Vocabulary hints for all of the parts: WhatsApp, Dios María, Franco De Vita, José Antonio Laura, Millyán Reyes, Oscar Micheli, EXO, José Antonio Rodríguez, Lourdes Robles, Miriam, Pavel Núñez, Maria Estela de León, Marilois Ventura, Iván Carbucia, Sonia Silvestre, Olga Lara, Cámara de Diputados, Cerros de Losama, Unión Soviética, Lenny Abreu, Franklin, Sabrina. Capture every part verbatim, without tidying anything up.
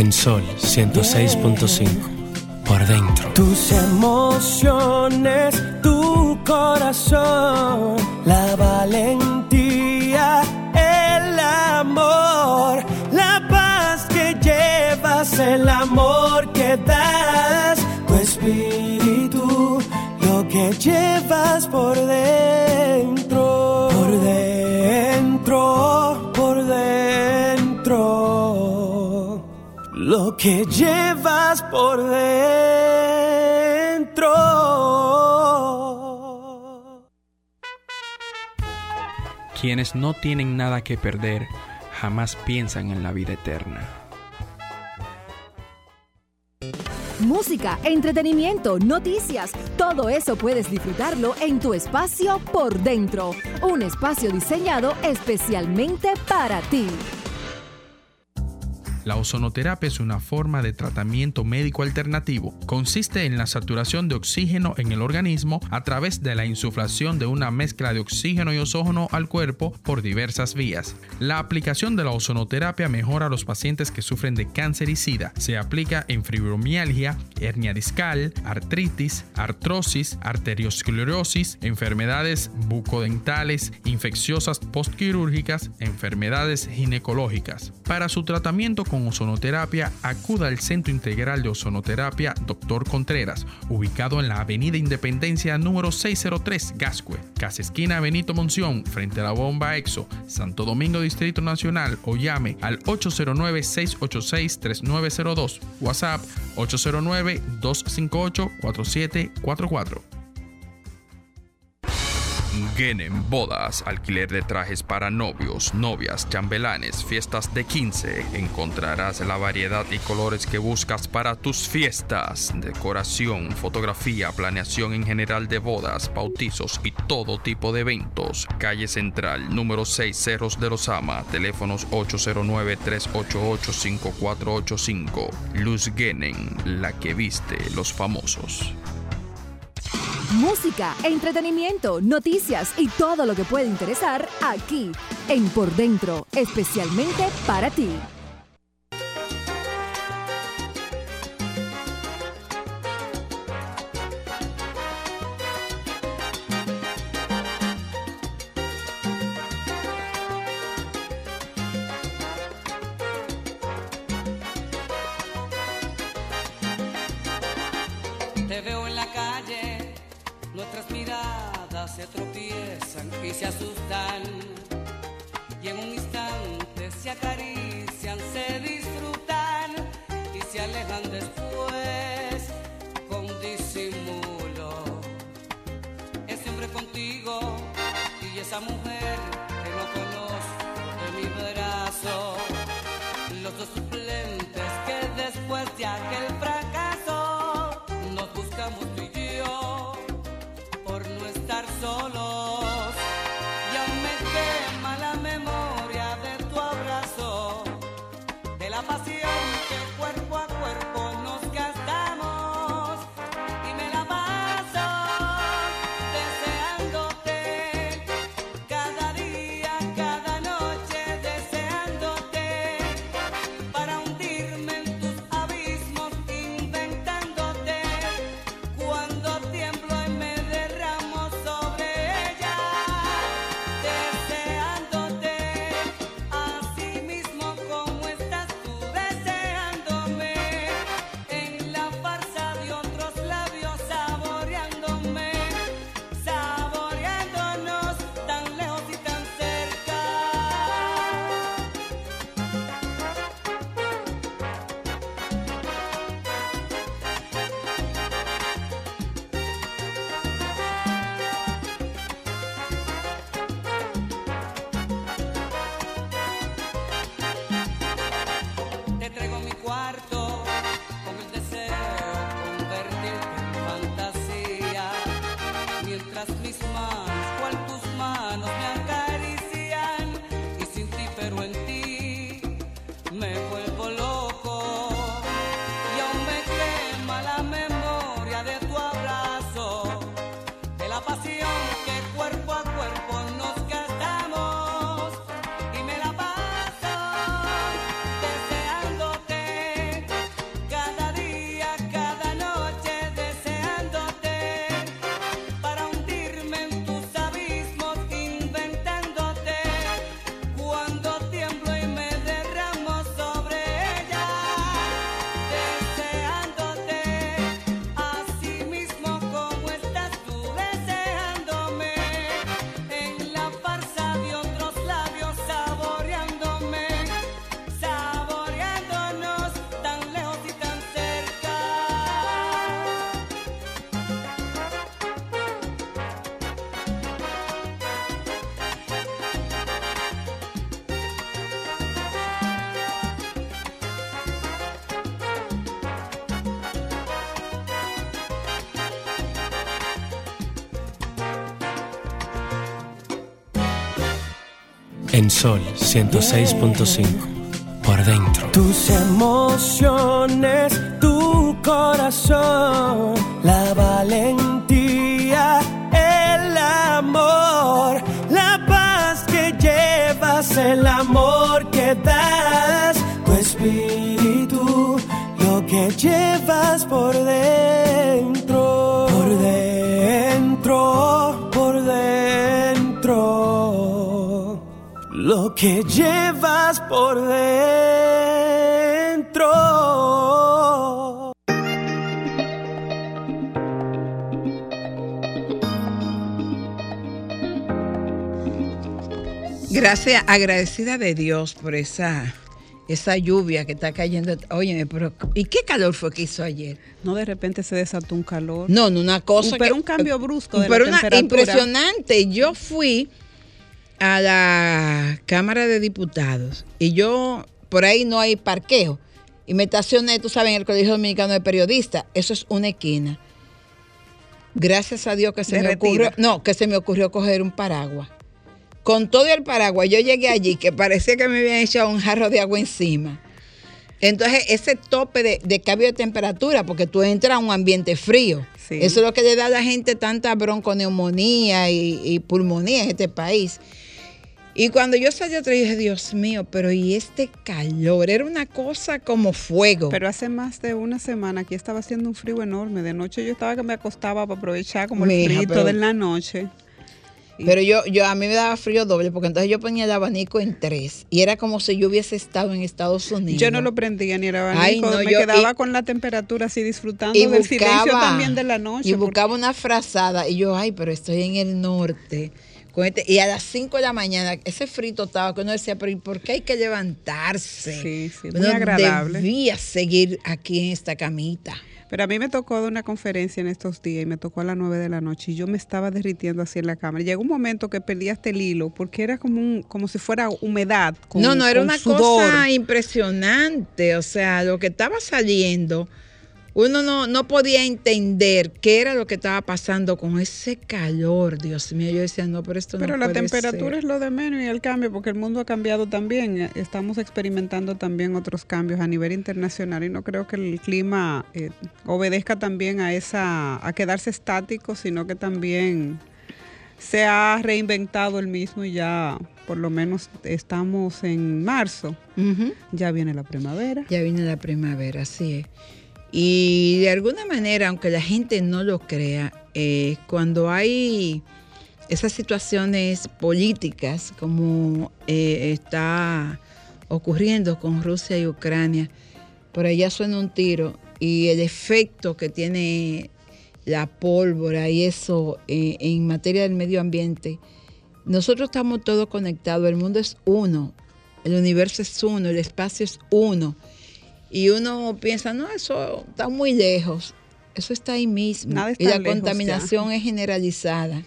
En Sol ciento seis punto cinco, por dentro. Tus emociones, tu corazón, la valentía, el amor, la paz que llevas, el amor que das, tu espíritu, lo que llevas por dentro, por dentro, por dentro. Lo que llevas por dentro. Quienes no tienen nada que perder jamás piensan en la vida eterna. Música, entretenimiento, noticias, todo eso puedes disfrutarlo en tu espacio Por Dentro, un espacio diseñado especialmente para ti. La ozonoterapia es una forma de tratamiento médico alternativo. Consiste en la saturación de oxígeno en el organismo a través de la insuflación de una mezcla de oxígeno y ozono al cuerpo por diversas vías. La aplicación de la ozonoterapia mejora a los pacientes que sufren de cáncer y sida. Se aplica en fibromialgia, hernia discal, artritis, artrosis, arteriosclerosis, enfermedades bucodentales, infecciosas postquirúrgicas, enfermedades ginecológicas. Para su tratamiento con ozonoterapia, acuda al Centro Integral de Ozonoterapia doctor Contreras, ubicado en la Avenida Independencia número seiscientos tres, Gascue, casi esquina Benito Monción, frente a la bomba EXO, Santo Domingo Distrito Nacional, o llame al ocho cero nueve, seis ocho seis, tres nueve cero dos, WhatsApp ocho cero nueve, dos cinco ocho, cuatro siete cuatro cuatro. Genen Bodas, alquiler de trajes para novios, novias, chambelanes, fiestas de quince. Encontrarás la variedad y colores que buscas para tus fiestas. Decoración, fotografía, planeación en general de bodas, bautizos y todo tipo de eventos. Calle Central, número seis, Cerros de Losama. Teléfonos ocho cero nueve, tres ocho ocho, cinco cuatro ocho cinco. Luz Genen, la que viste los famosos. Música, entretenimiento, noticias y todo lo que puede interesar aquí, en Por Dentro, especialmente para ti. Te veo en la calle. Nuestras miradas se tropiezan y se asustan, y en un instante se acarician, se disfrutan y se alejan después con disimulo. Ese hombre contigo y esa mujer que no conozco en mi brazo, los dos suplentes que después de aquel fracaso nos buscamos tú y yo. Por no estar solos, y aún me quema la memoria de tu abrazo, de la pasión que cuerpo a cuerpo nos gastamos, y me la paso deseándote, cada día, cada noche deseándote, para un día. En Sol ciento seis punto cinco, por dentro. Tus emociones, tu corazón, la valentía, el amor, la paz que llevas, el amor que das, tu espíritu, lo que llevas por dentro, por dentro, por dentro. Lo que llevas por dentro. Gracias, agradecida de Dios por esa, esa lluvia que está cayendo. Óyeme, pero ¿y qué calor fue que hizo ayer? No, de repente se desató un calor. No, no, una cosa. Pero que, un cambio brusco de pero la una temperatura. Impresionante. Yo fui a la Cámara de Diputados, y yo, por ahí no hay parqueo, y me estacioné, tú sabes, en el Colegio Dominicano de Periodistas, eso es una esquina. Gracias a Dios que se me ocurrió, no, que se me ocurrió coger un paraguas. Con todo el paraguas, yo llegué allí, que parecía que me habían echado un jarro de agua encima. Entonces, ese tope de, de cambio de temperatura, porque tú entras a un ambiente frío. Sí. Eso es lo que le da a la gente tanta bronconeumonía y, y pulmonía en este país. Y cuando yo salí otra vez, dije, Dios mío, pero ¿y este calor? Era una cosa como fuego. Pero hace más de una semana aquí estaba haciendo un frío enorme. De noche yo estaba que me acostaba para aprovechar como el frío toda la noche. Pero yo, yo a mí me daba frío doble, porque entonces yo ponía el abanico en tres y era como si yo hubiese estado en Estados Unidos. Yo no lo prendía ni el abanico. Ay, no, me yo, quedaba y, con la temperatura así disfrutando y del buscaba, silencio también de la noche. Y buscaba porque... una frazada y yo, ay, pero estoy en el norte. Con este, y a las cinco de la mañana, ese frito estaba que uno decía, pero ¿y por qué hay que levantarse? Sí, sí, muy agradable. Debía seguir aquí en esta camita. Pero a mí me tocó de una conferencia en estos días y me tocó a las nueve de la noche y yo me estaba derritiendo así en la cámara. Llegó un momento que perdí hasta el hilo porque era como un, como si fuera humedad. Con, no, no, era una sudor. Cosa impresionante. O sea, lo que estaba saliendo, uno no, no podía entender qué era lo que estaba pasando con ese calor. Dios mío, yo decía, no, pero esto pero no puede ser. Pero la temperatura es lo de menos y el cambio, porque el mundo ha cambiado también. Estamos experimentando también otros cambios a nivel internacional y no creo que el clima eh, obedezca también a esa a quedarse estático, sino que también se ha reinventado el mismo y ya por lo menos estamos en marzo. Uh-huh. Ya viene la primavera. Ya viene la primavera, así es. Y de alguna manera, aunque la gente no lo crea, eh, cuando hay esas situaciones políticas como eh, está ocurriendo con Rusia y Ucrania, por allá suena un tiro y el efecto que tiene la pólvora y eso eh, en materia del medio ambiente, nosotros estamos todos conectados, el mundo es uno, el universo es uno, el espacio es uno. Y uno piensa, no, eso está muy lejos. Eso está ahí mismo. Nada está y la lejos, contaminación ya. Es generalizada.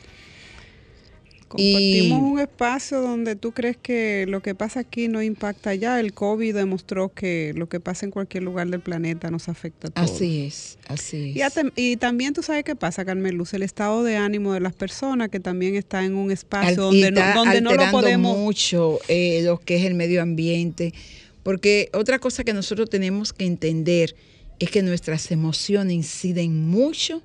Compartimos y... un espacio donde tú crees que lo que pasa aquí no impacta allá. El COVID demostró que lo que pasa en cualquier lugar del planeta nos afecta a todos. Así es, así es. Y, y también tú sabes qué pasa, Carmeluz, el estado de ánimo de las personas que también está en un espacio Al, donde, no, donde no lo podemos... mucho eh, lo que es el medio ambiente. Porque otra cosa que nosotros tenemos que entender es que nuestras emociones inciden mucho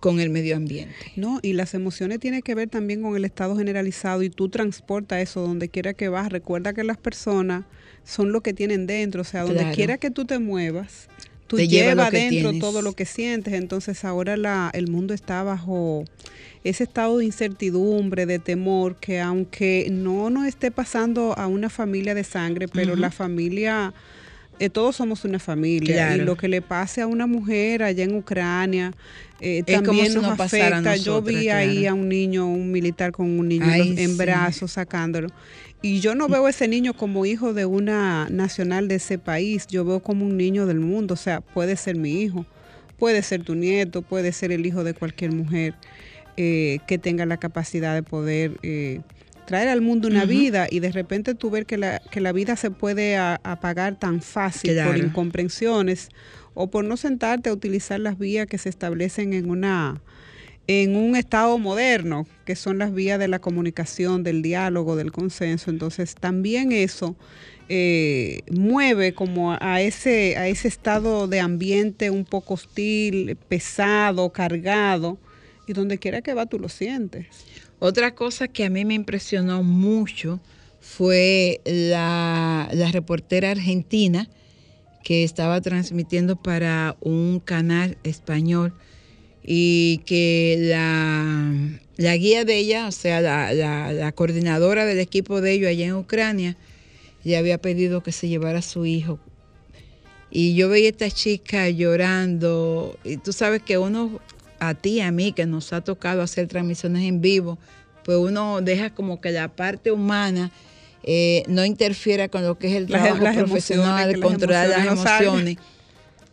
con el medio ambiente. No, y las emociones tienen que ver también con el estado generalizado y tú transportas eso donde quiera que vas. Recuerda que las personas son lo que tienen dentro, o sea, donde claro. Quiera que tú te muevas, tú te llevas lleva dentro tienes. Todo lo que sientes. Entonces ahora la, el mundo está bajo... ese estado de incertidumbre, de temor, que aunque no nos esté pasando a una familia de sangre, pero uh-huh. La familia, eh, todos somos una familia. Claro. Y lo que le pase a una mujer allá en Ucrania eh, también nos, nos afecta. Nosotras, yo vi claro. Ahí a un niño, un militar con un niño Ay, en sí. brazos sacándolo. Y yo no veo a ese niño como hijo de una nacional de ese país, yo veo como un niño del mundo, o sea, puede ser mi hijo, puede ser tu nieto, puede ser el hijo de cualquier mujer. Eh, que tenga la capacidad de poder eh, traer al mundo una uh-huh. vida y de repente tú ver que la, que la vida se puede a, apagar tan fácil claro. Por incomprensiones o por no sentarte a utilizar las vías que se establecen en una en un Estado moderno, que son las vías de la comunicación, del diálogo, del consenso. Entonces también eso eh, mueve como a ese, a ese estado de ambiente un poco hostil, pesado, cargado, y donde quiera que va tú lo sientes. Otra cosa que a mí me impresionó mucho fue la, la reportera argentina que estaba transmitiendo para un canal español, y que la, la guía de ella, o sea, la, la, la coordinadora del equipo de ellos allá en Ucrania, le había pedido que se llevara a su hijo. Y yo veía a esta chica llorando, y tú sabes que uno, a ti, a mí, que nos ha tocado hacer transmisiones en vivo, pues uno deja como que la parte humana eh, no interfiera con lo que es el trabajo las, las profesional, controlar las emociones. Las emociones.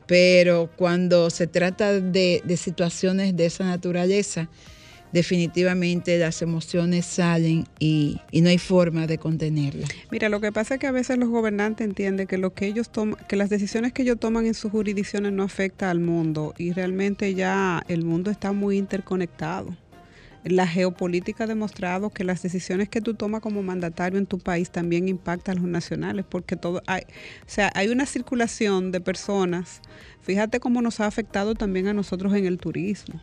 Pero cuando se trata de, de situaciones de esa naturaleza, definitivamente las emociones salen y, y no hay forma de contenerlas. Mira, lo que pasa es que a veces los gobernantes entienden que lo que ellos toman, que las decisiones que ellos toman en sus jurisdicciones no afectan al mundo, y realmente ya el mundo está muy interconectado. La geopolítica ha demostrado que las decisiones que tú tomas como mandatario en tu país también impactan a los nacionales, porque todo hay, o sea, hay una circulación de personas. Fíjate cómo nos ha afectado también a nosotros en el turismo,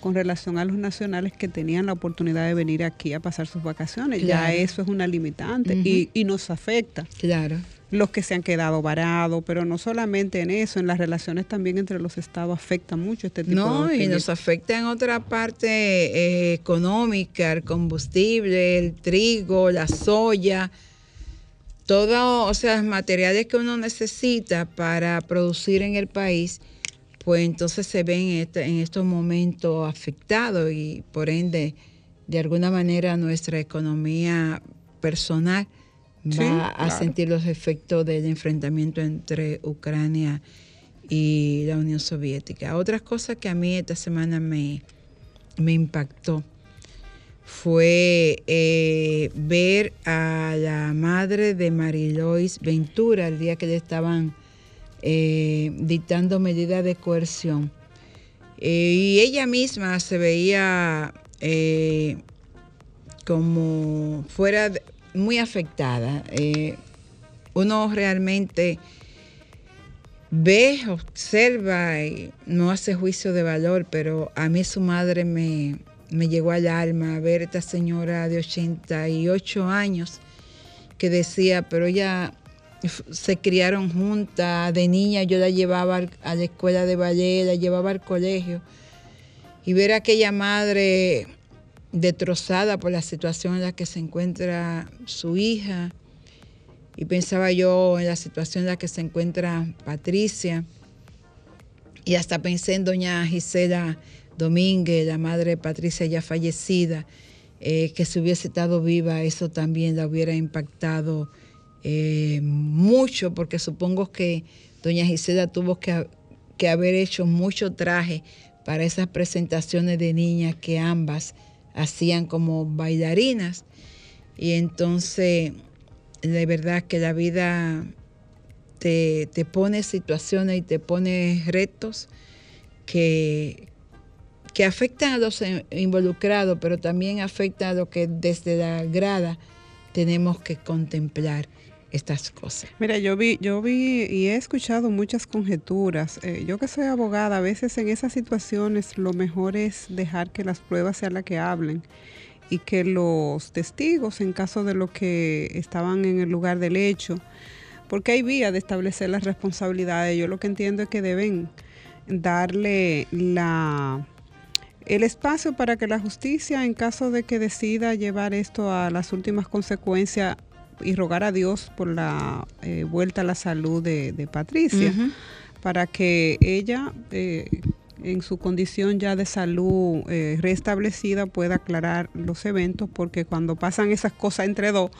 con relación a los nacionales que tenían la oportunidad de venir aquí a pasar sus vacaciones. Claro. Ya eso es una limitante, uh-huh. y, y nos afecta. Claro. Los que se han quedado varados, pero no solamente en eso, en las relaciones también entre los estados afecta mucho este tipo no, de No, y nos afecta en otra parte eh, económica, el combustible, el trigo, la soya, todos, o sea, los materiales que uno necesita para producir en el país, pues entonces se ven en, este, en estos momentos afectados, y por ende, de alguna manera nuestra economía personal va sí, a claro. sentir los efectos del enfrentamiento entre Ucrania y la Unión Soviética. Otra cosa que a mí esta semana me, me impactó fue eh, ver a la madre de Marilois Ventura el día que le estaban eh, dictando medidas de coerción. Eh, y ella misma se veía eh, como fuera de... muy afectada. Eh, uno realmente ve, observa y no hace juicio de valor, pero a mí su madre me, me llegó al alma ver a esta señora de ochenta y ocho años que decía, pero ella se criaron juntas, de niña yo la llevaba a la escuela de ballet, la llevaba al colegio, y ver a aquella madre destrozada por la situación en la que se encuentra su hija, y pensaba yo en la situación en la que se encuentra Patricia, y hasta pensé en doña Gisela Domínguez, la madre de Patricia ya fallecida, eh, que si hubiese estado viva eso también la hubiera impactado eh, mucho, porque supongo que doña Gisela tuvo que, que haber hecho mucho traje para esas presentaciones de niñas que ambas hacían como bailarinas. Y entonces de verdad que la vida te, te pone situaciones y te pone retos que, que afectan a los involucrados, pero también afecta a lo que desde la grada tenemos que contemplar estas cosas. Mira, yo vi, yo vi y he escuchado muchas conjeturas. Eh, yo que soy abogada, a veces en esas situaciones lo mejor es dejar que las pruebas sean las que hablen, y que los testigos, en caso de los que estaban en el lugar del hecho, porque hay vías de establecer las responsabilidades. Yo lo que entiendo es que deben darle la... el espacio para que la justicia, en caso de que decida llevar esto a las últimas consecuencias, y rogar a Dios por la eh, vuelta a la salud de, de Patricia, uh-huh. para que ella, eh, en su condición ya de salud eh, restablecida, pueda aclarar los eventos, porque cuando pasan esas cosas entre dos,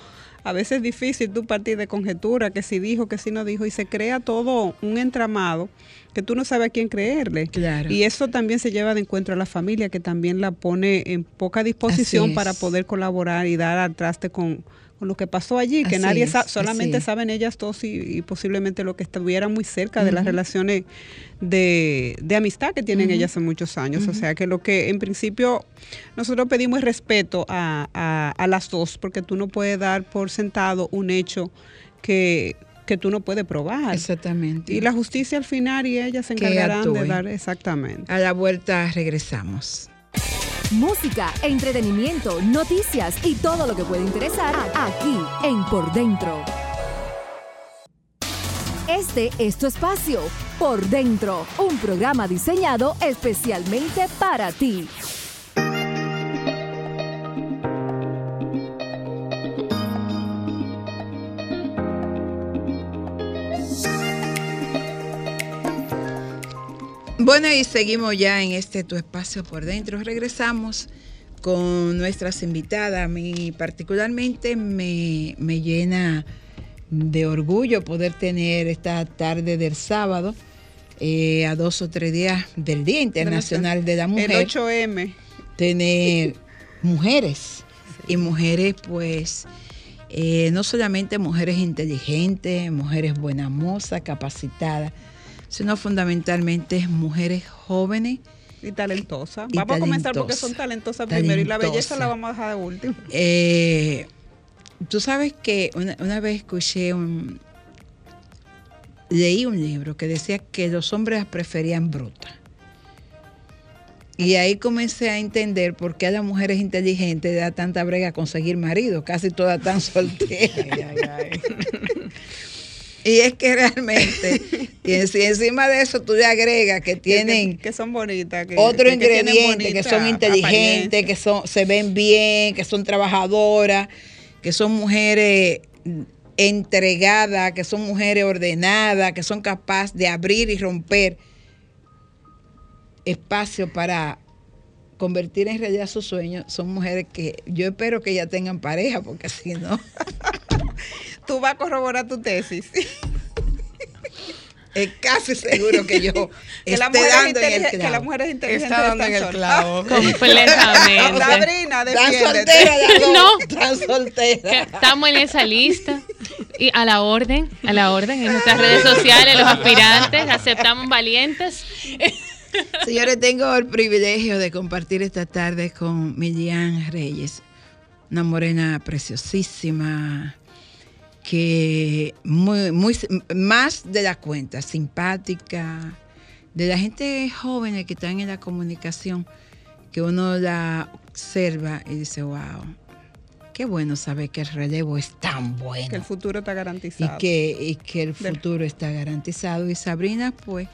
a veces es difícil tú partir de conjetura, que si dijo, que si no dijo, y se crea todo un entramado que tú no sabes a quién creerle. Claro. Y eso también se lleva de encuentro a la familia, que también la pone en poca disposición para poder colaborar y dar al traste con... con lo que pasó allí, que así nadie es, sa solamente saben ellas dos y, y posiblemente lo que estuviera muy cerca uh-huh. de las relaciones de, de amistad que tienen uh-huh. ellas hace muchos años. Uh-huh. O sea que lo que en principio nosotros pedimos es respeto a, a, a las dos, porque tú no puedes dar por sentado un hecho que... que tú no puedes probar. Exactamente. Y la justicia al final y ellas se encargarán de dar exactamente. A la vuelta regresamos. Música, entretenimiento, noticias y todo lo que puede interesar aquí en Por Dentro. Este es tu espacio, Por Dentro, un programa diseñado especialmente para ti. Bueno, y seguimos ya en este Tu Espacio Por Dentro. Regresamos con nuestras invitadas. A mí particularmente me, me llena de orgullo poder tener esta tarde del sábado eh, a dos o tres días del Día Internacional de la Mujer. El ocho eme. Tener mujeres y mujeres pues eh, no solamente mujeres inteligentes, mujeres buenas mozas, capacitadas, sino fundamentalmente mujeres jóvenes y talentosas. Y vamos talentosa. a comenzar porque son talentosas talentosa. primero y la belleza la vamos a dejar de último. Eh, tú sabes que una, una vez escuché, un, leí un libro que decía que los hombres las preferían brutas. Y ahí comencé a entender por qué a las mujeres inteligentes da tanta brega conseguir marido, casi todas tan solteras. ay, ay, ay. Y es que realmente, y si encima de eso tú le agregas que tienen que, que son bonitas, que, otro que, ingrediente, que, bonita que son inteligentes, apariencia. que son, se ven bien, que son trabajadoras, que son mujeres entregadas, que son mujeres ordenadas, que son capaces de abrir y romper espacio para convertir en realidad sus sueños. Son mujeres que yo espero que ya tengan pareja, porque si no... Tú vas a corroborar tu tesis. Es casi seguro que yo que esté dando en el clavo. Que las mujeres inteligentes están dando en el clavo. Completamente. Sabrina, defiéndete. Tan soltera. No. Estamos en esa lista. Y a la orden, a la orden. En nuestras redes sociales, los aspirantes, aceptamos valientes. Señores, tengo el privilegio de compartir esta tarde con Millyán Reyes. Una morena preciosísima, que muy, muy, más de la cuenta, simpática, de la gente joven que están en la comunicación, que uno la observa y dice, wow, qué bueno saber que el relevo es tan bueno. Que el futuro está garantizado. Y que, y que el futuro está garantizado. Y Sabrina, pues,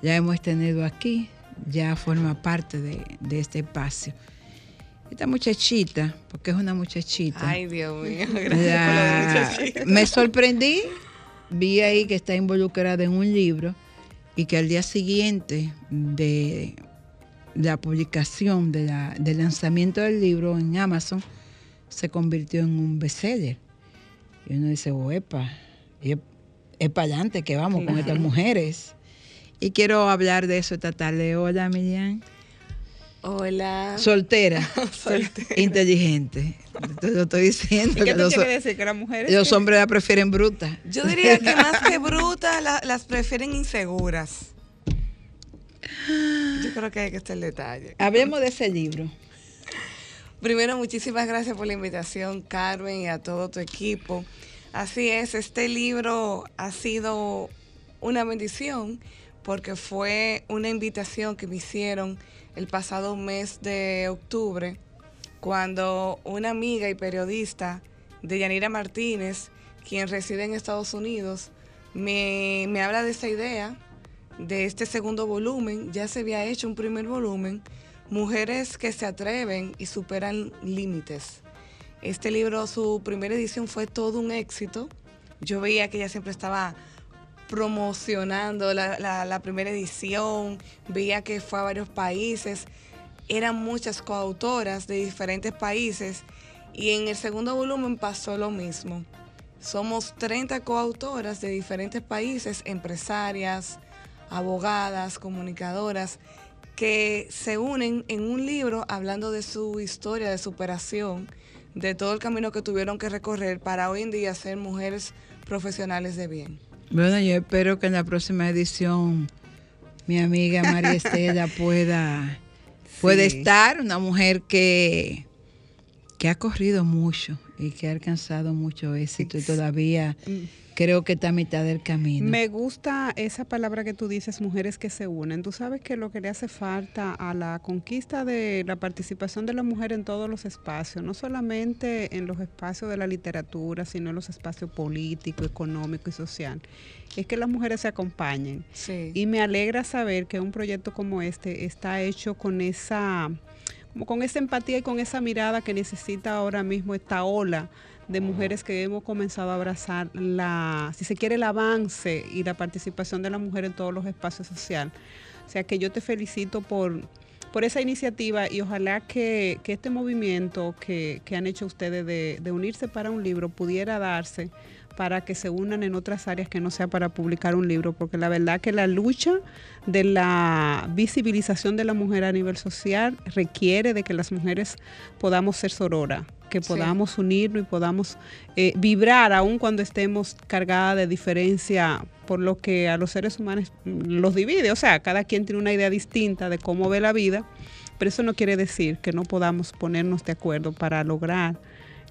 ya hemos tenido aquí, ya forma parte de, de este espacio. Esta muchachita, porque es una muchachita. Ay, Dios mío, gracias la, por la muchachita. Me sorprendí, vi ahí que está involucrada en un libro y que al día siguiente de la publicación, de la, del lanzamiento del libro en Amazon, se convirtió en un bestseller. Y uno dice, epa, es, es para adelante que vamos claro. con estas mujeres. Y quiero hablar de eso esta tarde. Hola, Miriam. Hola. Soltera, soltera, inteligente. Te lo estoy diciendo. ¿Y qué que tú los, quieres decir? ¿Que las mujeres? Los hombres las prefieren brutas. Yo diría que más que brutas, la, las prefieren inseguras. Yo creo que hay que estar en detalle. Hablemos de ese libro. Primero, muchísimas gracias por la invitación, Carmen, y a todo tu equipo. Así es, este libro ha sido una bendición porque fue una invitación que me hicieron el pasado mes de octubre, cuando una amiga y periodista, Deyanira Martínez, quien reside en Estados Unidos, me, me habla de esta idea, de este segundo volumen. Ya se había hecho un primer volumen, Mujeres que se atreven y superan límites. Este libro, su primera edición fue todo un éxito. Yo veía que ella siempre estaba promocionando la, la, la primera edición, veía que fue a varios países, eran muchas coautoras de diferentes países y en el segundo volumen pasó lo mismo. Somos treinta coautoras de diferentes países, empresarias, abogadas, comunicadoras, que se unen en un libro hablando de su historia de superación, de todo el camino que tuvieron que recorrer para hoy en día ser mujeres profesionales de bien. Bueno, yo espero que en la próxima edición mi amiga Maria Estela pueda, sí. pueda estar, una mujer que, que ha corrido mucho y que ha alcanzado mucho éxito y todavía creo que está a mitad del camino. Me gusta esa palabra que tú dices, mujeres que se unen. Tú sabes que lo que le hace falta a la conquista de la participación de la mujer en todos los espacios, no solamente en los espacios de la literatura, sino en los espacios político, económico y social, es que las mujeres se acompañen. Sí. Y me alegra saber que un proyecto como este está hecho con esa, con esa empatía y con esa mirada que necesita ahora mismo esta ola de mujeres que hemos comenzado a abrazar, la, si se quiere, el avance y la participación de la mujer en todos los espacios sociales. O sea que yo te felicito por, por esa iniciativa y ojalá que, que este movimiento que, que han hecho ustedes de, de unirse para un libro pudiera darse para que se unan en otras áreas que no sea para publicar un libro, porque la verdad que la lucha de la visibilización de la mujer a nivel social requiere de que las mujeres podamos ser sororas, que podamos sí. unirnos y podamos eh, vibrar aun cuando estemos cargadas de diferencia por lo que a los seres humanos los divide. O sea, cada quien tiene una idea distinta de cómo ve la vida, pero eso no quiere decir que no podamos ponernos de acuerdo para lograr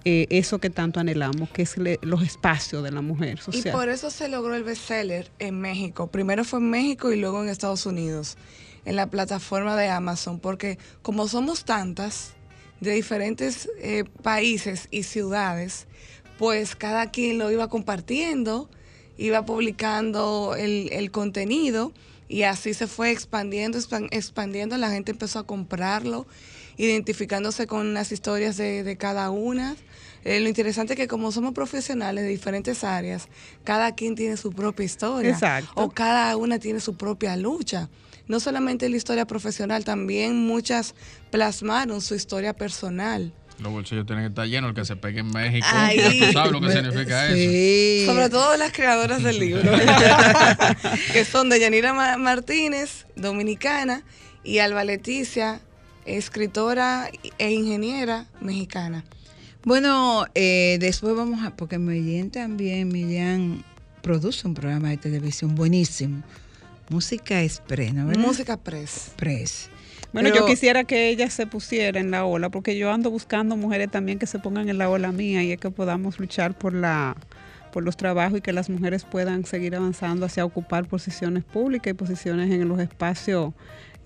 Eh, eso que tanto anhelamos, que es le, los espacios de la mujer social. Y por eso se logró el bestseller en México. Primero fue en México y luego en Estados Unidos, en la plataforma de Amazon, porque como somos tantas, de diferentes eh, países y ciudades, pues cada quien lo iba compartiendo, iba publicando el, el contenido y así se fue expandiendo, expandiendo, la gente empezó a comprarlo, identificándose con las historias de, de cada una. Eh, lo interesante es que como somos profesionales de diferentes áreas, cada quien tiene su propia historia. Exacto. O cada una tiene su propia lucha. No solamente la historia profesional, también muchas plasmaron su historia personal. Los bolsillos tienen que estar llenos, el que se pegue en México. Tú sabes lo que significa sí. eso. Sobre todo las creadoras del libro, que son Deyanira Martínez, dominicana, y Alba Leticia, escritora e ingeniera mexicana. Bueno, eh, después vamos a... Porque Millyán también, Millyán produce un programa de televisión buenísimo. Música Express, ¿no? ¿Verdad? Música Press. Press. Bueno, pero yo quisiera que ella se pusiera en la ola, porque yo ando buscando mujeres también que se pongan en la ola mía y es que podamos luchar por la... por los trabajos y que las mujeres puedan seguir avanzando hacia ocupar posiciones públicas y posiciones en los espacios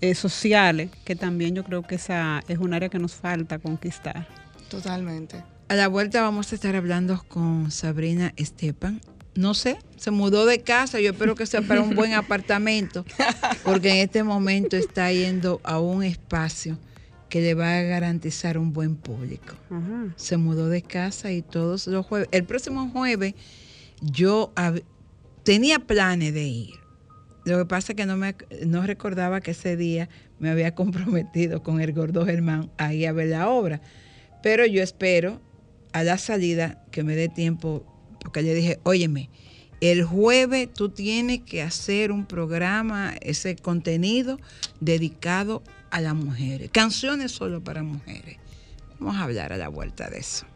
eh, sociales, que también yo creo que esa es un área que nos falta conquistar. Totalmente. A la vuelta vamos a estar hablando con Sabrina Estepan. No sé, se mudó de casa, yo espero que sea para un buen apartamento, porque en este momento está yendo a un espacio que le va a garantizar un buen público. Ajá. Se mudó de casa y todos los jueves, el próximo jueves, yo hab, tenía planes de ir. Lo que pasa es que no, me, no recordaba que ese día me había comprometido con el gordo Germán a ir a ver la obra. Pero yo espero a la salida que me dé tiempo, porque le dije, óyeme, el jueves tú tienes que hacer un programa, ese contenido dedicado a... a las mujeres, canciones solo para mujeres. Vamos a hablar a la vuelta de eso.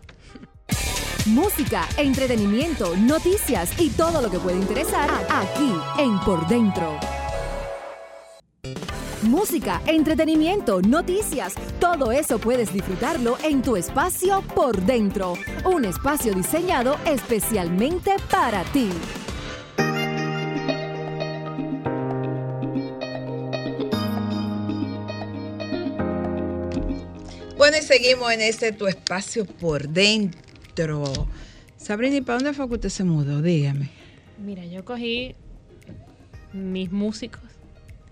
Música, entretenimiento, noticias y todo lo que puede interesar aquí en Por Dentro. Música, entretenimiento, noticias, todo eso puedes disfrutarlo en tu espacio Por Dentro, un espacio diseñado especialmente para ti. Bueno, y seguimos en este tu espacio Por Dentro. Sabrina, ¿y para dónde fue que usted se mudó? Dígame. Mira, yo cogí mis músicos,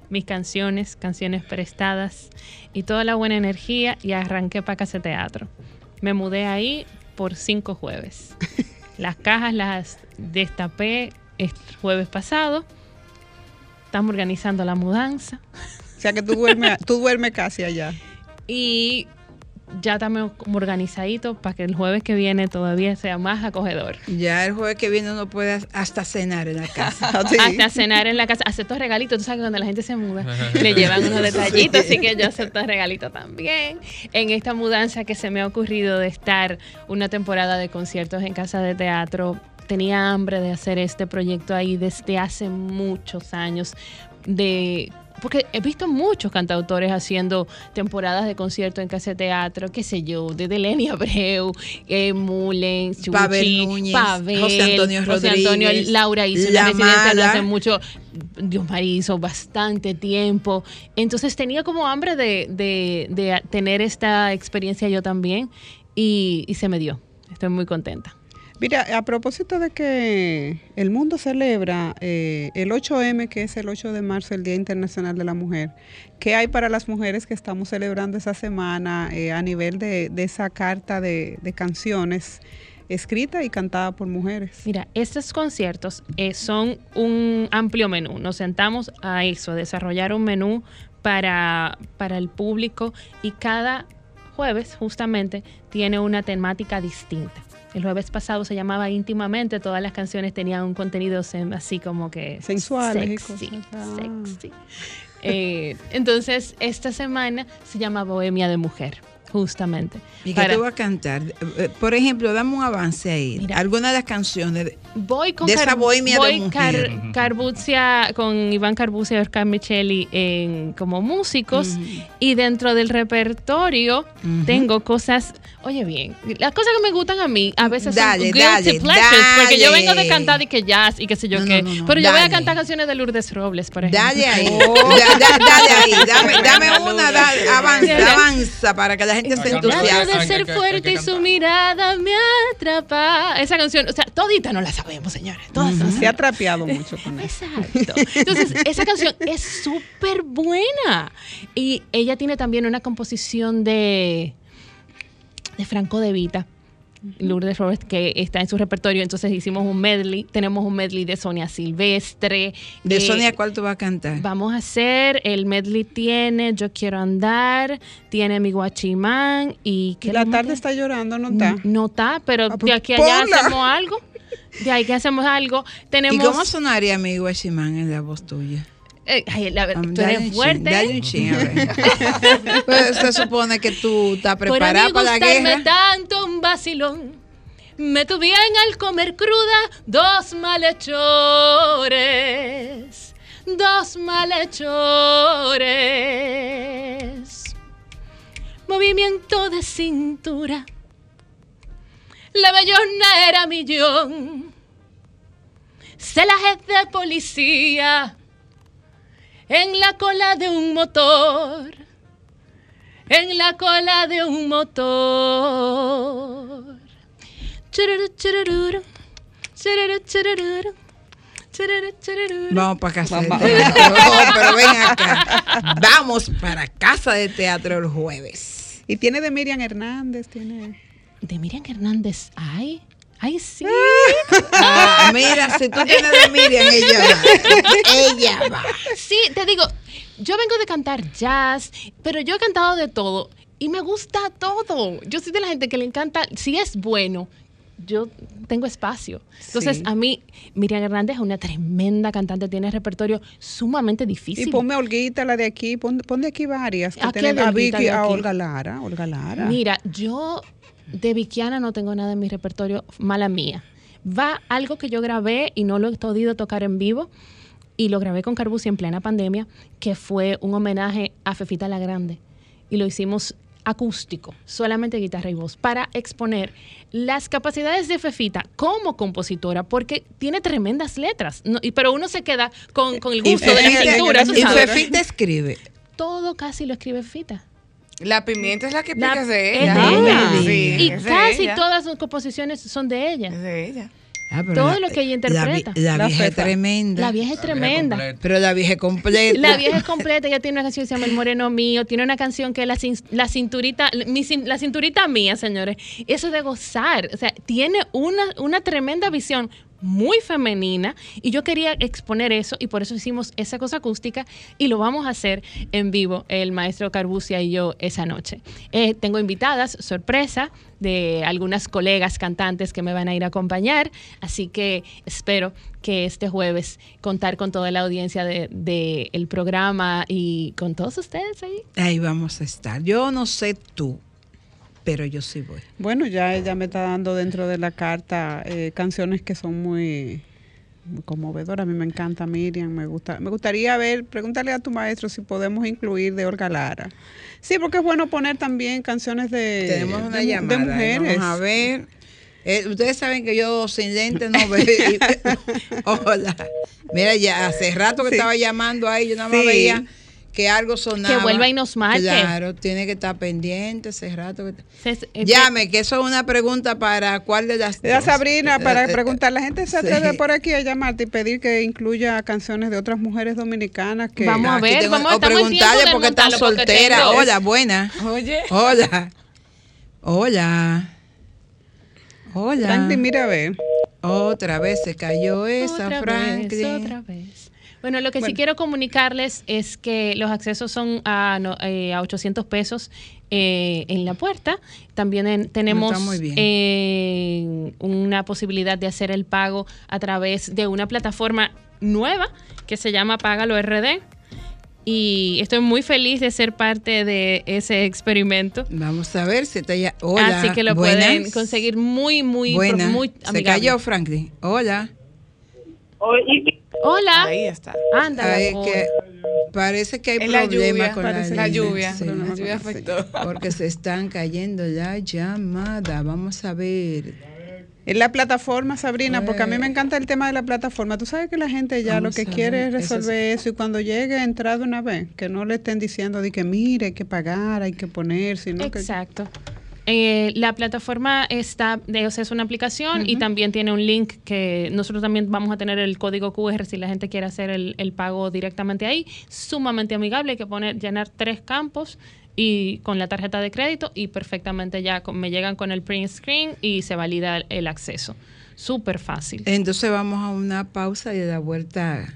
mis canciones, canciones prestadas y toda la buena energía y arranqué para Casa de Teatro. Me mudé ahí por cinco jueves. Las cajas las destapé el jueves pasado. Estamos organizando la mudanza. O sea que tú duermes tú duermes casi allá. Y ya estamos organizaditos para que el jueves que viene todavía sea más acogedor. Ya el jueves que viene uno puede hasta cenar en la casa. Sí. Hasta cenar en la casa. Acepto regalitos. Tú sabes que cuando la gente se muda le llevan unos detallitos, sí. Así que yo acepto regalitos también. En esta mudanza que se me ha ocurrido de estar una temporada de conciertos en Casa de Teatro, tenía hambre de hacer este proyecto ahí desde hace muchos años, de... porque he visto muchos cantautores haciendo temporadas de concierto en Casa de Teatro, qué sé yo, desde Lenny Abreu, eh, Mullen, Chuchi, Pavel Núñez, Pavel, José Antonio Rodríguez, José Antonio, Laura hizo La una residencia no hace mucho, Dios María hizo bastante tiempo. Entonces tenía como hambre de, de, de tener esta experiencia yo también y, y se me dio. Estoy muy contenta. Mira, a propósito de que el mundo celebra eh, el ocho eme, que es el ocho de marzo, el Día Internacional de la Mujer, ¿qué hay para las mujeres que estamos celebrando esa semana eh, a nivel de, de esa carta de, de canciones escrita y cantada por mujeres? Mira, estos conciertos eh, son un amplio menú. Nos sentamos a eso, a desarrollar un menú para, para el público, y cada jueves justamente tiene una temática distinta. El jueves pasado se llamaba Íntimamente, todas las canciones tenían un contenido así como que... sensual, sexy, sexy. Eh, entonces, esta semana se llama Bohemia de Mujer, justamente. ¿Y para... qué te voy a cantar? Por ejemplo, dame un avance ahí. Mira, alguna de las canciones de, voy con de car esa Bohemia voy de Mujer. Car Carbucia, con Iván Carbucia y Oscar Micheli en, como músicos. Mm. Y dentro del repertorio uh-huh. tengo cosas... Oye, bien, las cosas que me gustan a mí a veces dale, son guilty pleasures, porque yo vengo de cantar y que jazz y qué sé yo no, qué, no, no, no, pero dale. Yo voy a cantar canciones de Lourdes Robles, por ejemplo. Dale ahí, oh. da, da, dale ahí, dame, dame una, dale, avanza, avanza, para que la gente se entusiasme. De ser fuerte y su mirada me atrapa. Esa canción, o sea, todita no la sabemos, señores, todas. Uh-huh. Se ha trapeado mucho con eso. Exacto. Entonces, esa canción es súper buena y ella tiene también una composición de... de Franco De Vita, Lourdes Robles, que está en su repertorio. Entonces hicimos un medley, tenemos un medley de Sonia Silvestre. ¿De eh, Sonia cuál tú vas a cantar? Vamos a hacer, el medley tiene Yo Quiero Andar, tiene Mi Guachimán y... ¿qué la tarde que? Está llorando, no está. No, no está, pero ah, pues, de aquí a allá ponla. Hacemos algo, de ahí que hacemos algo. Tenemos, ¿y cómo sonaría Mi Guachimán en la voz tuya? Ay, la, um, tú eres fuerte. Dale un chin, a ver. Pues se supone que tú estás preparada para la guerra. Por gustarme tanto un vacilón, me tuvieron al comer cruda dos malhechores, dos malhechores. Movimiento de cintura, la bellona era millón, se la jefe de policía. En la cola de un motor, en la cola de un motor. Vamos para Casa de Teatro. Pero ven acá. Vamos para Casa de Teatro el jueves. Y tiene de Miriam Hernández, tiene. De Miriam Hernández hay. ¡Ay, sí! Ah, mira, si tú tienes de Miriam, ella va. Ella va. Sí, te digo, yo vengo de cantar jazz, pero yo he cantado de todo y me gusta todo. Yo soy de la gente que le encanta, si es bueno, yo tengo espacio. Entonces, sí. A mí, Miriam Hernández es una tremenda cantante, tiene repertorio sumamente difícil. Y ponme a Olguita, la de aquí, pon, pon de aquí varias. Que ¿a tienen a Vicky, a Olga Lara, Olga Lara? Mira, yo... de Vickiana no tengo nada en mi repertorio, mala mía. Va algo que yo grabé y no lo he podido tocar en vivo, y lo grabé con Carbusi en plena pandemia, que fue un homenaje a Fefita la Grande. Y lo hicimos acústico, solamente guitarra y voz, para exponer las capacidades de Fefita como compositora, porque tiene tremendas letras, no, y, pero uno se queda con, con el gusto y, de la escritura. Y, y, y Fefita escribe. Todo casi lo escribe Fefita. La pimienta es la que picas de ella. Es de ella. Sí, y es casi de ella. Todas sus composiciones son de ella. Es de ella. Ah, todo la, lo que ella interpreta. La, la vieja es tremenda. La vieja es tremenda. La vieja pero la vieja es completa. La vieja es completa. Ella tiene una canción que se llama El Moreno Mío. Tiene una canción que es la, la cinturita, mi, la cinturita mía, señores. Eso de gozar. O sea, tiene una, una tremenda visión. muy femenina, y yo quería exponer eso, y por eso hicimos esa cosa acústica, y lo vamos a hacer en vivo el maestro Carbucia y yo esa noche. Eh, tengo invitadas, sorpresa, de algunas colegas cantantes que me van a ir a acompañar, así que espero que este jueves contar con toda la audiencia de, de el programa y con todos ustedes ahí. Ahí vamos a estar. Yo no sé tú, pero yo sí voy. Bueno, ya ella me está dando dentro de la carta eh, canciones que son muy, muy conmovedoras. A mí me encanta Miriam, me gusta. Me gustaría ver, pregúntale a tu maestro si podemos incluir de Olga Lara. Sí, porque es bueno poner también canciones de, Tenemos una de, llamada, de mujeres. Vamos a ver. Eh, ustedes saben que yo sin lente no veo. Hola. Mira, ya hace rato que sí. estaba llamando ahí, yo nada más sí. veía que algo sonaba. Que vuelva y nos marque. Claro, tiene que estar pendiente ese rato. Que se, eh, Llame, que eso es una pregunta para cuál de las dos. Sabrina, para preguntar, la gente se atreve sí. por aquí a llamarte y pedir que incluya canciones de otras mujeres dominicanas. Que vamos a ver, tengo, vamos a preguntarle por qué están solteras. Tengo... Hola, buena. Oye. Hola. Hola. Hola. Franklin, mira a ver. Otra vez se cayó esa, otra Franklin. Vez, otra vez. Bueno, lo que bueno. sí quiero comunicarles es que los accesos son a, no, eh, a ochocientos pesos eh, en la puerta. También en, tenemos eh, una posibilidad de hacer el pago a través de una plataforma nueva que se llama Págalo R D. Y estoy muy feliz de ser parte de ese experimento. Vamos a ver si te ya. Hola. Así que lo buenas. Pueden conseguir muy, muy, buenas. muy amigable. Se cayó, Franklin. Hola. Hola. Ahí está. Anda. Parece que hay problemas con la lluvia. La lluvia, sí, la lluvia sí, afectó. Porque se están cayendo la llamada. Vamos a ver. En la plataforma, Sabrina, porque a mí me encanta el tema de la plataforma. Tú sabes que la gente ya Vamos lo que quiere es resolver eso, eso y cuando llegue, entrar de una vez. Que no le estén diciendo de que, mire, hay que pagar, hay que poner, sino Exacto. que... Eh, la plataforma está, o sea, es una aplicación uh-huh. y también tiene un link que nosotros también vamos a tener el código Q R si la gente quiere hacer el, el pago directamente ahí. Sumamente amigable, hay que poner, llenar tres campos y con la tarjeta de crédito y perfectamente ya con, me llegan con el print screen y se valida el acceso. Súper fácil. Entonces vamos a una pausa y de la vuelta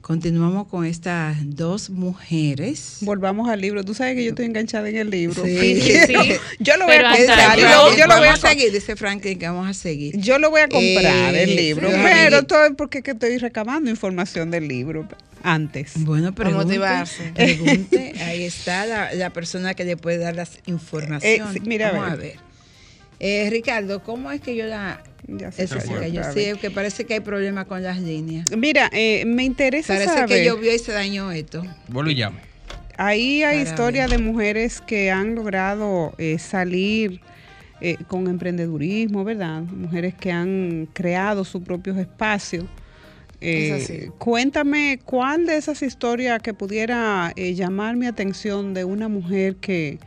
continuamos con estas dos mujeres. Volvamos al libro. Tú sabes que yo estoy enganchada en el libro. Sí, sí, sí. Yo lo voy pero a comprar. Yo, yo, yo lo voy a seguir, dice Franklin, que vamos a seguir. Yo lo voy a comprar eh, el libro, sí, pero sí. todo es porque que estoy recabando información del libro antes. Bueno, pero motivarse. Pregunte, ahí está la, la persona que le puede dar las informaciones. Eh, sí, mira, vamos a ver. A ver. Eh, Ricardo, ¿cómo es que yo la... Ya se, se, se cayó. Sí, es que parece que hay problema con las líneas. Mira, eh, me interesa parece saber. Parece que llovió y se dañó esto. Vuelve y llame. Ahí hay historias de mujeres que han logrado eh, salir eh, con emprendedurismo, ¿verdad? Mujeres que han creado sus propios espacios. Eh, cuéntame, ¿cuál de esas historias que pudiera eh, llamar mi atención de una mujer que...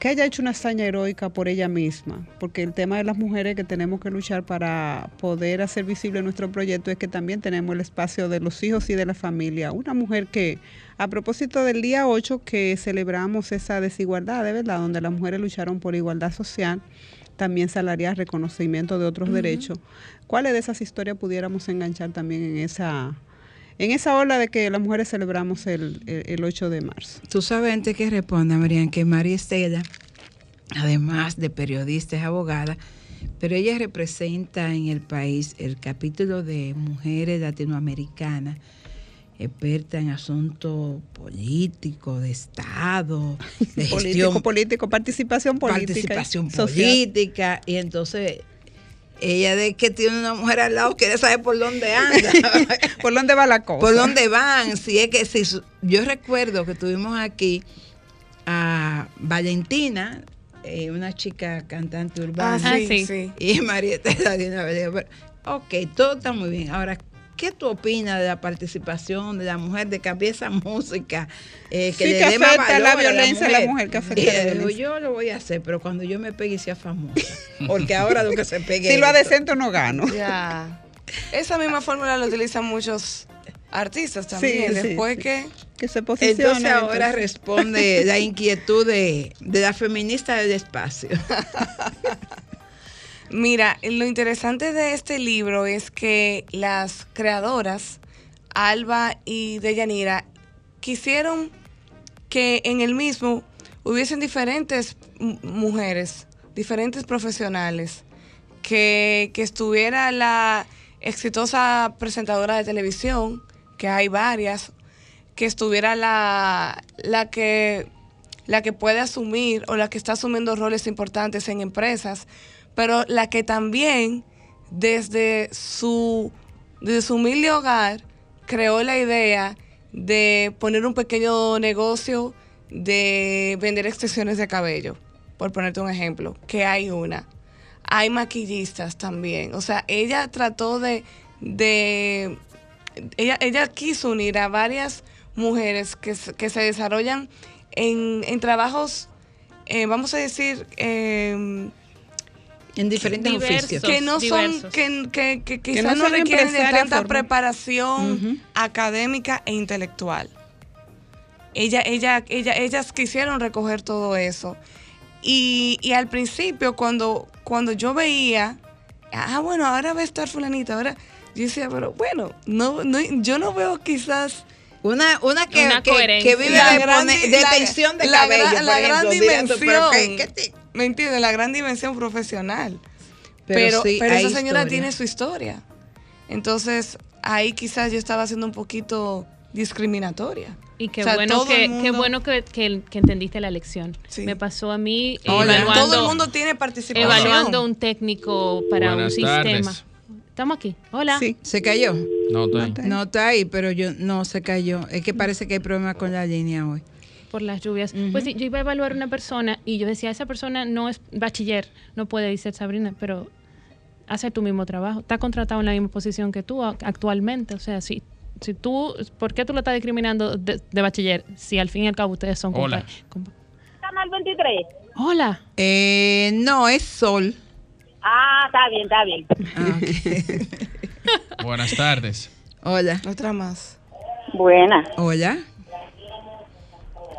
que haya hecho una hazaña heroica por ella misma, porque el tema de las mujeres que tenemos que luchar para poder hacer visible nuestro proyecto es que también tenemos el espacio de los hijos y de la familia? Una mujer que, a propósito del día ocho, que celebramos esa desigualdad, de verdad, donde las mujeres lucharon por igualdad social, también salarial, reconocimiento de otros uh-huh. derechos, ¿cuáles de esas historias pudiéramos enganchar también en esa... en esa ola de que las mujeres celebramos el, el, el ocho de marzo? Tú sabes, antes que responda, Miriam, que Maria Estela, además de periodista, es abogada, pero ella representa en el país el capítulo de mujeres latinoamericanas, experta en asuntos políticos, de Estado, de gestión, político, político, participación política. Participación política, social. Y entonces... Ella de que tiene una mujer al lado, quiere saber por dónde anda. ¿Por dónde va la cosa? ¿Por dónde van? Si es que si yo recuerdo que tuvimos aquí a Valentina, eh, una chica cantante urbana. Ah, sí, sí. sí. Y Maria Estela de León. Ok, todo está muy bien. Ahora, ¿qué tú opinas de la participación de la mujer, de cambiar esa música? Eh, que sí, le que dé más valor la violencia a la mujer. La mujer que afecta eh, la violencia. Yo lo voy a hacer, pero cuando yo me pegue sea famosa. Porque ahora lo que se pegue... si lo adecento no gano. Ya. Esa misma fórmula la utilizan muchos artistas también. Sí, Después sí, que... que se posicionen. Entonces ahora entonces. responde la inquietud de, de la feminista del espacio. Mira, lo interesante de este libro es que las creadoras, Alba y Deyanira, quisieron que en el mismo hubiesen diferentes mujeres, diferentes profesionales, que, que estuviera la exitosa presentadora de televisión, que hay varias, que estuviera la, la que la que puede asumir o la que está asumiendo roles importantes en empresas, pero la que también desde su, desde su humilde hogar creó la idea de poner un pequeño negocio de vender extensiones de cabello, por ponerte un ejemplo, que hay una. Hay maquillistas también, o sea, ella trató de... de Ella, ella quiso unir a varias mujeres que, que se desarrollan en, en trabajos, eh, vamos a decir, eh, en diferentes diversos, oficios. Que no diversos. son, que, que, que quizás que no, no requieren de tanta forma. preparación uh-huh. académica e intelectual. Ella, ella, ella, ellas quisieron recoger todo eso. Y, y al principio, cuando, cuando yo veía, ah, bueno, ahora va a estar fulanita, ahora... Yo decía, pero bueno, no, no, yo no veo quizás una, una, que, una que, que vive la de, gran, pone, de la, tensión de la cabello. Gran, la por gran ejemplo, dimensión, ¿qué, qué te... ¿me entiendes? La gran dimensión profesional. Pero, pero, sí, pero esa señora historia. tiene su historia. Entonces, ahí quizás yo estaba siendo un poquito discriminatoria. Y qué o sea, bueno, que, mundo... qué bueno que, que, que entendiste la lección. Sí. Me pasó a mí evaluando, todo el mundo tiene participación. Evaluando un técnico para Buenas un tardes. sistema. Estamos aquí. Hola. Sí, se cayó. No está ahí. No está ahí, pero yo no se cayó. Es que parece que hay problemas con la línea hoy. Por las lluvias. Uh-huh. Pues sí, yo iba a evaluar una persona y yo decía, esa persona no es bachiller, no puede decir Sabrina, pero hace tu mismo trabajo. Está contratado en la misma posición que tú actualmente. O sea, si, si tú, ¿por qué tú lo estás discriminando de, de bachiller? Si al fin y al cabo ustedes son Hola. Compa- compa- Canal veintitrés. Hola. Eh, no, es Sol. Ah, está bien, está bien. Ah, okay. Buenas tardes. Hola. Otra más. Buenas. Hola.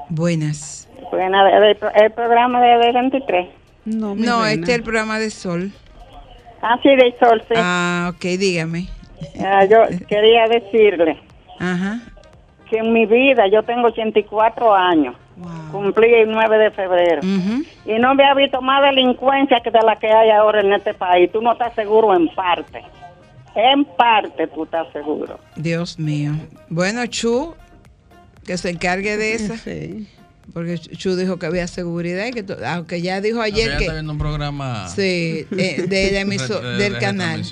Buenas. Buenas, el, el programa de veintitrés. No, no buena. Este es el programa de Sol. Ah, sí, de Sol, sí. Ah, ok, dígame. Ah, yo quería decirle Ajá. que en mi vida yo tengo ochenta y cuatro años. Wow. Cumplí el nueve de febrero. Uh-huh. Y no me ha visto más delincuencia que de la que hay ahora en este país. Tú no estás seguro en parte. En parte tú estás seguro. Dios mío. Bueno, Chu, que se encargue de eso. Sí. Porque Chu dijo que había seguridad. Y que to- aunque ya dijo ayer ya que... está viendo un programa... Sí, eh, de la emisor- de, de, del de canal.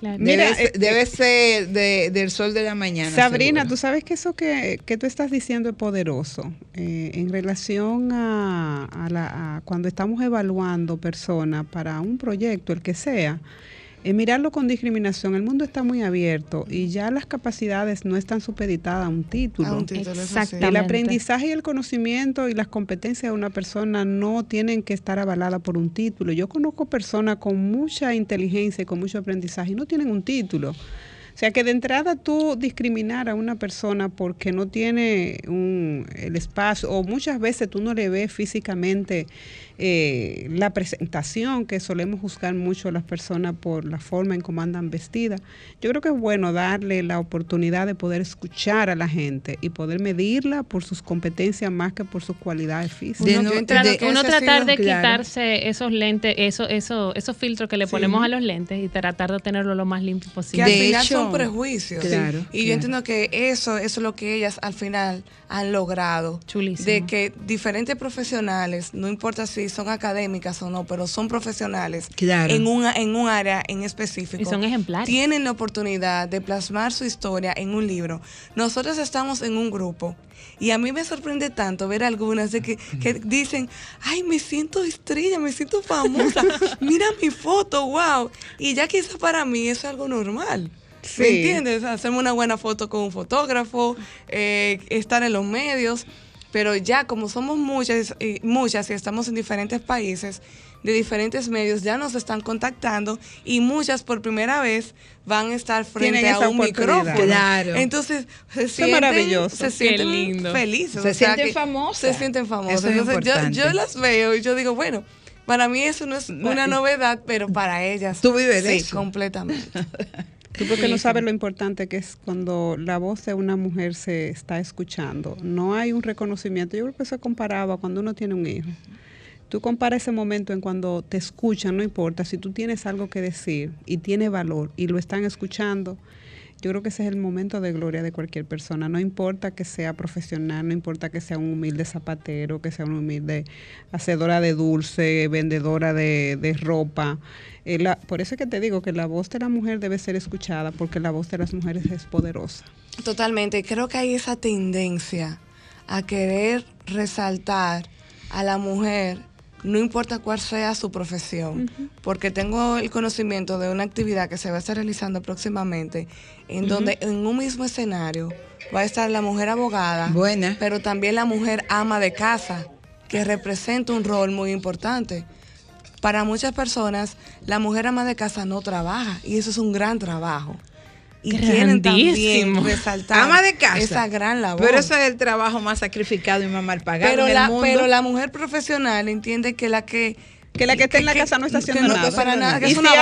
Claro. Mira, debe, eh, debe ser de, del sol de la mañana. Sabrina, seguro. Tú sabes que eso que, que tú estás diciendo es poderoso eh, en relación a, a, la, a cuando estamos evaluando personas para un proyecto, el que sea, eh, mirarlo con discriminación. El mundo está muy abierto y ya las capacidades no están supeditadas a un título. A un título. Exactamente. El aprendizaje y el conocimiento y las competencias de una persona no tienen que estar avaladas por un título. Yo conozco personas con mucha inteligencia y con mucho aprendizaje y no tienen un título. O sea que de entrada tú discriminar a una persona porque no tiene un, el espacio o muchas veces tú no le ves físicamente eh, la presentación, que solemos juzgar mucho a las personas por la forma en cómo andan vestidas. Yo creo que es bueno darle la oportunidad de poder escuchar a la gente y poder medirla por sus competencias más que por sus cualidades físicas. De uno, de, claro, de, uno tratar de claro. quitarse esos lentes, eso, eso, esos filtros que le sí. ponemos a los lentes y tratar de tenerlo lo más limpio posible. Que al final son prejuicios. Claro, sí. Y claro. yo entiendo que eso, eso es lo que ellas al final han logrado. Chulísimo. De que diferentes profesionales, no importa si son académicas o no, pero son profesionales claro. en una, en un área en específico. Y son ejemplares. Tienen la oportunidad de plasmar su historia en un libro. Nosotros estamos en un grupo y a mí me sorprende tanto ver algunas de que, que dicen, ay, me siento estrella, me siento famosa, mira mi foto, wow. Y ya quizás para mí eso es algo normal. Sí. ¿Me entiendes? Hacerme una buena foto con un fotógrafo, eh, estar en los medios, pero ya como somos muchas y, muchas y estamos en diferentes países, de diferentes medios, ya nos están contactando y muchas por primera vez van a estar frente Tienen a un micrófono. Claro. Entonces se sienten, se sienten lindo. felices. Se, o sea, sienten se sienten famosas. Se sienten famosas. Entonces yo, yo las veo y yo digo, bueno, Para mí eso no es una novedad, pero para ellas tú vives sí, eso. Completamente. Tú porque no sabes lo importante que es cuando la voz de una mujer se está escuchando. No hay un reconocimiento. Yo creo que eso comparaba cuando uno tiene un hijo. Tú compara ese momento en cuando te escuchan, no importa. Si tú tienes algo que decir y tiene valor y lo están escuchando, yo creo que ese es el momento de gloria de cualquier persona. No importa que sea profesional, no importa que sea un humilde zapatero, que sea una humilde hacedora de dulce, vendedora de, de ropa. Eh, la, por eso es que te digo que la voz de la mujer debe ser escuchada, porque la voz de las mujeres es poderosa. Totalmente. Creo que hay esa tendencia a querer resaltar a la mujer, no importa cuál sea su profesión, uh-huh. porque tengo el conocimiento de una actividad que se va a estar realizando próximamente, en uh-huh. donde en un mismo escenario va a estar la mujer abogada, buena, pero también la mujer ama de casa, que representa un rol muy importante. Para muchas personas, la mujer ama de casa no trabaja, y eso es un gran trabajo. Y quieren también resaltar ama de casa, esa gran labor. Pero eso es el trabajo más sacrificado y más mal pagado pero en la, el mundo. Pero la mujer profesional entiende que la que... Que la que está que, en la que, casa no está haciendo que no, nada. Que para nada, que es una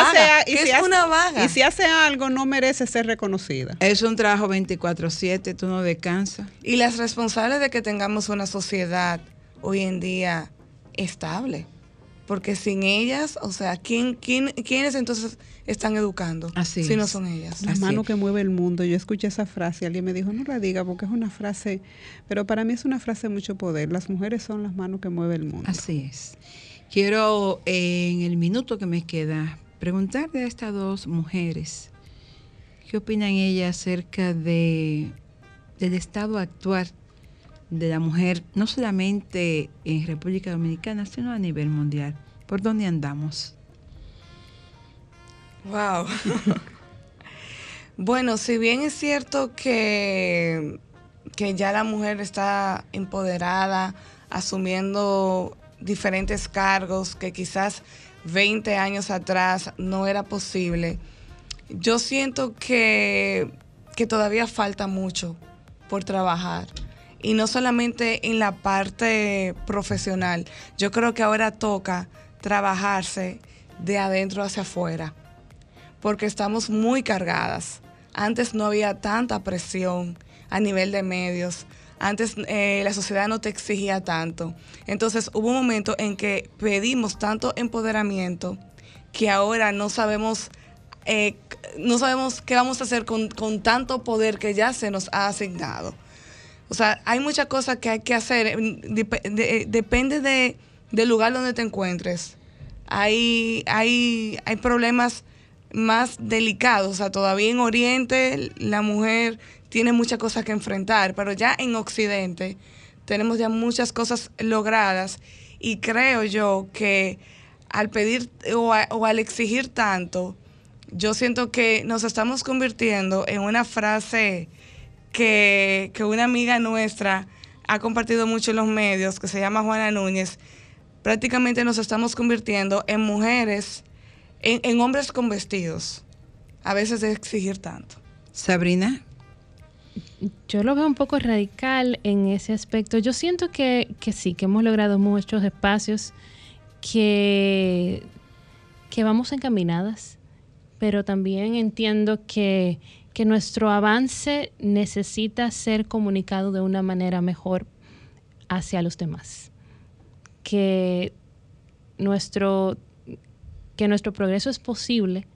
vaga. Y si hace algo, no merece ser reconocida. Es un trabajo veinticuatro siete, tú no descansas. Y las responsables de que tengamos una sociedad hoy en día estable. Porque sin ellas, o sea, ¿quién, quién, ¿quiénes entonces están educando así si es. No son ellas? La mano que mueve el mundo. Yo escuché esa frase, alguien me dijo, no la diga porque es una frase, pero para mí es una frase de mucho poder. Las mujeres son las manos que mueve el mundo. Así es. Quiero, eh, en el minuto que me queda, preguntarle a estas dos mujeres, ¿qué opinan ellas acerca de, del estado actual de la mujer, no solamente en República Dominicana, sino a nivel mundial? ¿Por dónde andamos? Wow. Bueno, si bien es cierto que, que ya la mujer está empoderada, asumiendo diferentes cargos que quizás veinte años atrás no era posible, yo siento que, que todavía falta mucho por trabajar. Y no solamente en la parte profesional. Yo creo que ahora toca trabajarse de adentro hacia afuera, porque estamos muy cargadas. Antes no había tanta presión a nivel de medios. Antes eh, la sociedad no te exigía tanto. Entonces hubo un momento en que pedimos tanto empoderamiento que ahora no sabemos... Eh, no sabemos qué vamos a hacer con, con tanto poder que ya se nos ha asignado. O sea, hay muchas cosas que hay que hacer, dep- de- depende de, del lugar donde te encuentres. Hay, hay, hay problemas más delicados, o sea, todavía en Oriente la mujer tiene muchas cosas que enfrentar, pero ya en Occidente tenemos ya muchas cosas logradas y creo yo que al pedir o, a, o al exigir tanto, yo siento que nos estamos convirtiendo en una frase... Que, que una amiga nuestra ha compartido mucho en los medios, que se llama Juana Núñez. Prácticamente nos estamos convirtiendo en mujeres, en, en hombres con vestidos, a veces de exigir tanto. Sabrina. Yo lo veo un poco radical en ese aspecto. Yo siento que, que sí, que hemos logrado muchos espacios, que, que vamos encaminadas, pero también entiendo que que nuestro avance necesita ser comunicado de una manera mejor hacia los demás. Que nuestro, que nuestro progreso es posible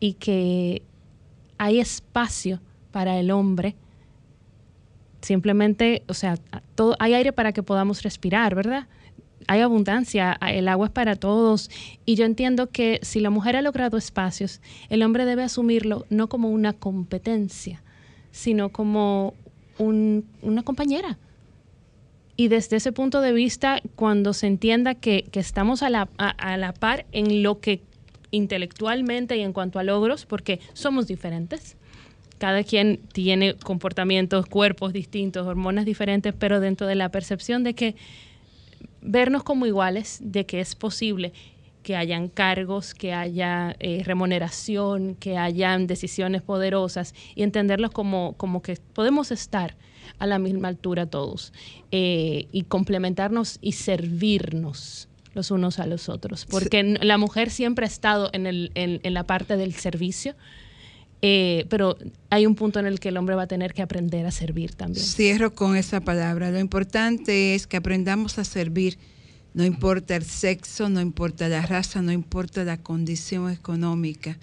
y que hay espacio para el hombre. Simplemente, o sea, todo, hay aire para que podamos respirar, ¿verdad? Hay abundancia, el agua es para todos. Y yo entiendo que si la mujer ha logrado espacios, el hombre debe asumirlo no como una competencia, sino como un, una compañera. Y desde ese punto de vista, cuando se entienda que, que estamos a la, a, a la par en lo que intelectualmente y en cuanto a logros, porque somos diferentes, cada quien tiene comportamientos, cuerpos distintos, hormonas diferentes, pero dentro de la percepción de que vernos como iguales, de que es posible que hayan cargos, que haya eh, remuneración, que hayan decisiones poderosas y entenderlos como, como que podemos estar a la misma altura todos eh, y complementarnos y servirnos los unos a los otros, porque sí. La mujer siempre ha estado en, el, en, en la parte del servicio, eh, pero hay un punto en el que el hombre va a tener que aprender a servir también. Cierro con esa palabra. Lo importante es que aprendamos a servir, no importa el sexo, no importa la raza, no importa la condición económica.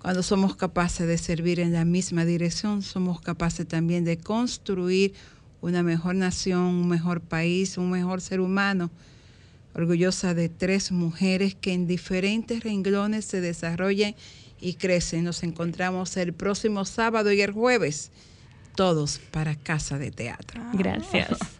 Cuando somos capaces de servir en la misma dirección, somos capaces también de construir una mejor nación, un mejor país, un mejor ser humano. Orgullosa de tres mujeres que en diferentes renglones se desarrollan y crecen. Nos encontramos el próximo sábado y el jueves, todos para Casa de Teatro. Gracias.